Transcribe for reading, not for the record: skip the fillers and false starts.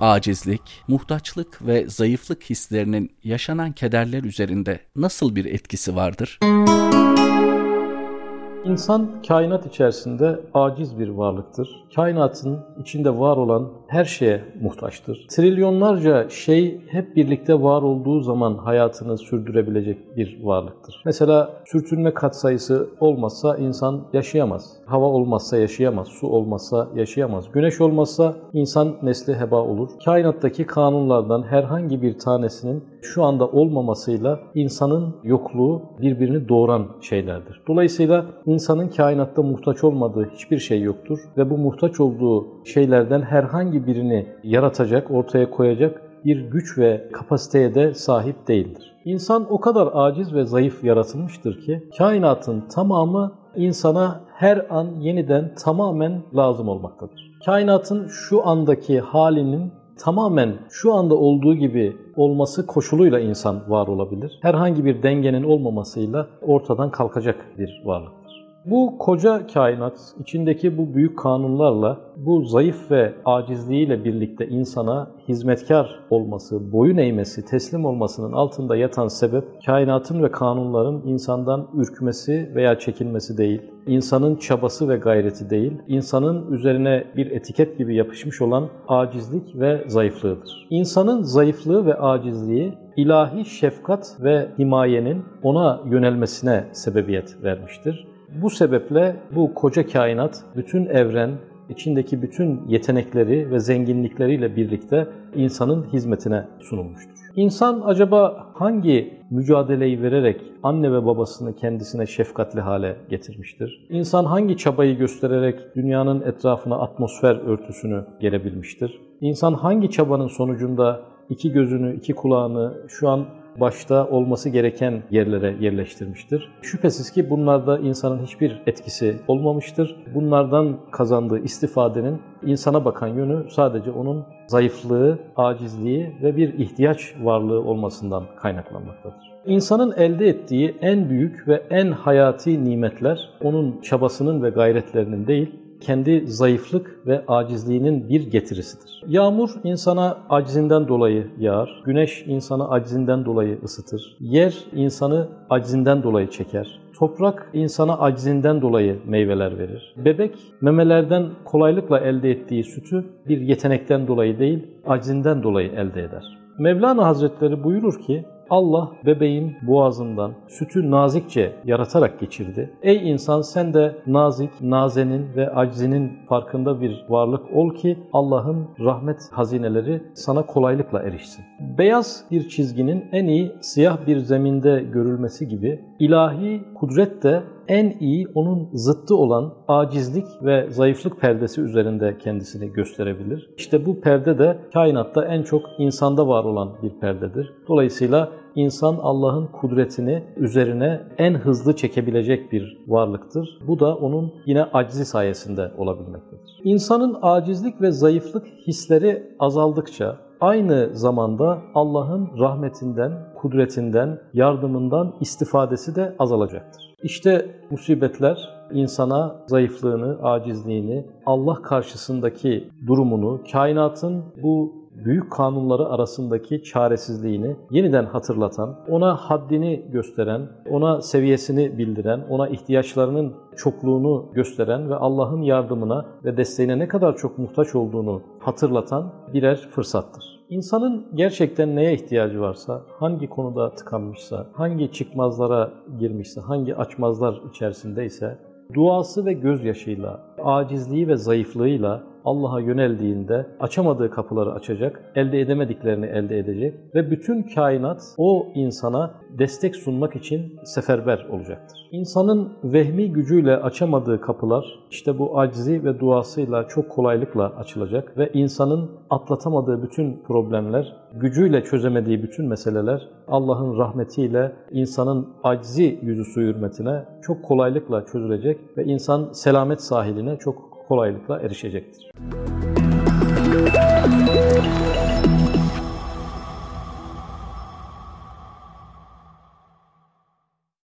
Acizlik, muhtaçlık ve zayıflık hislerinin yaşanan kederler üzerinde nasıl bir etkisi vardır? İnsan kainat içerisinde aciz bir varlıktır. Kainatın içinde var olan her şeye muhtaçtır. Trilyonlarca şey hep birlikte var olduğu zaman hayatını sürdürebilecek bir varlıktır. Mesela sürtünme katsayısı olmazsa insan yaşayamaz. Hava olmazsa yaşayamaz, su olmazsa yaşayamaz. Güneş olmazsa insan nesli heba olur. Kainattaki kanunlardan herhangi bir tanesinin şu anda olmamasıyla insanın yokluğu birbirini doğuran şeylerdir. Dolayısıyla insanın kainatta muhtaç olmadığı hiçbir şey yoktur ve bu muhtaç olduğu şeylerden herhangi birini yaratacak, ortaya koyacak bir güç ve kapasiteye de sahip değildir. İnsan o kadar aciz ve zayıf yaratılmıştır ki kainatın tamamı insana her an yeniden tamamen lazım olmaktadır. Kainatın şu andaki halinin tamamen şu anda olduğu gibi olması koşuluyla insan var olabilir. Herhangi bir dengenin olmamasıyla ortadan kalkacak bir varlık. Bu koca kainat içindeki bu büyük kanunlarla, bu zayıf ve acizliğiyle birlikte insana hizmetkar olması, boyun eğmesi, teslim olmasının altında yatan sebep kainatın ve kanunların insandan ürkmesi veya çekinmesi değil, insanın çabası ve gayreti değil, insanın üzerine bir etiket gibi yapışmış olan acizlik ve zayıflığıdır. İnsanın zayıflığı ve acizliği ilahi şefkat ve himayenin ona yönelmesine sebebiyet vermiştir. Bu sebeple bu koca kainat, bütün evren, içindeki bütün yetenekleri ve zenginlikleriyle birlikte insanın hizmetine sunulmuştur. İnsan acaba hangi mücadeleyi vererek anne ve babasını kendisine şefkatli hale getirmiştir? İnsan hangi çabayı göstererek dünyanın etrafına atmosfer örtüsünü gerebilmiştir? İnsan hangi çabanın sonucunda iki gözünü, iki kulağını şu an başta olması gereken yerlere yerleştirmiştir? Şüphesiz ki bunlarda insanın hiçbir etkisi olmamıştır. Bunlardan kazandığı istifadenin insana bakan yönü sadece onun zayıflığı, acizliği ve bir ihtiyaç varlığı olmasından kaynaklanmaktadır. İnsanın elde ettiği en büyük ve en hayati nimetler onun çabasının ve gayretlerinin değil, kendi zayıflık ve acizliğinin bir getirisidir. Yağmur insana acizinden dolayı yağar, güneş insanı acizinden dolayı ısıtır, yer insanı acizinden dolayı çeker, toprak insana acizinden dolayı meyveler verir. Bebek memelerden kolaylıkla elde ettiği sütü bir yetenekten dolayı değil, acizinden dolayı elde eder. Mevlana Hazretleri buyurur ki, Allah bebeğin boğazından sütü nazikçe yaratarak geçirdi. Ey insan, sen de nazik, nazenin ve aczinin farkında bir varlık ol ki Allah'ın rahmet hazineleri sana kolaylıkla erişsin. Beyaz bir çizginin en iyi siyah bir zeminde görülmesi gibi ilahi kudret de en iyi onun zıttı olan acizlik ve zayıflık perdesi üzerinde kendisini gösterebilir. İşte bu perde de kainatta en çok insanda var olan bir perdedir. Dolayısıyla İnsan Allah'ın kudretini üzerine en hızlı çekebilecek bir varlıktır. Bu da onun yine acizi sayesinde olabilmektedir. İnsanın acizlik ve zayıflık hisleri azaldıkça aynı zamanda Allah'ın rahmetinden, kudretinden, yardımından istifadesi de azalacaktır. İşte musibetler insana zayıflığını, acizliğini, Allah karşısındaki durumunu, kainatın bu büyük kanunları arasındaki çaresizliğini yeniden hatırlatan, ona haddini gösteren, ona seviyesini bildiren, ona ihtiyaçlarının çokluğunu gösteren ve Allah'ın yardımına ve desteğine ne kadar çok muhtaç olduğunu hatırlatan birer fırsattır. İnsanın gerçekten neye ihtiyacı varsa, hangi konuda tıkanmışsa, hangi çıkmazlara girmişse, hangi açmazlar içerisindeyse, duası ve gözyaşıyla, acizliği ve zayıflığıyla Allah'a yöneldiğinde açamadığı kapıları açacak, elde edemediklerini elde edecek ve bütün kainat o insana destek sunmak için seferber olacaktır. İnsanın vehmi gücüyle açamadığı kapılar işte bu acizi ve duasıyla çok kolaylıkla açılacak ve insanın atlatamadığı bütün problemler, gücüyle çözemediği bütün meseleler Allah'ın rahmetiyle insanın acizi yüzü su hürmetine çok kolaylıkla çözülecek ve insan selamet sahiline çok kolaylıkla erişecektir.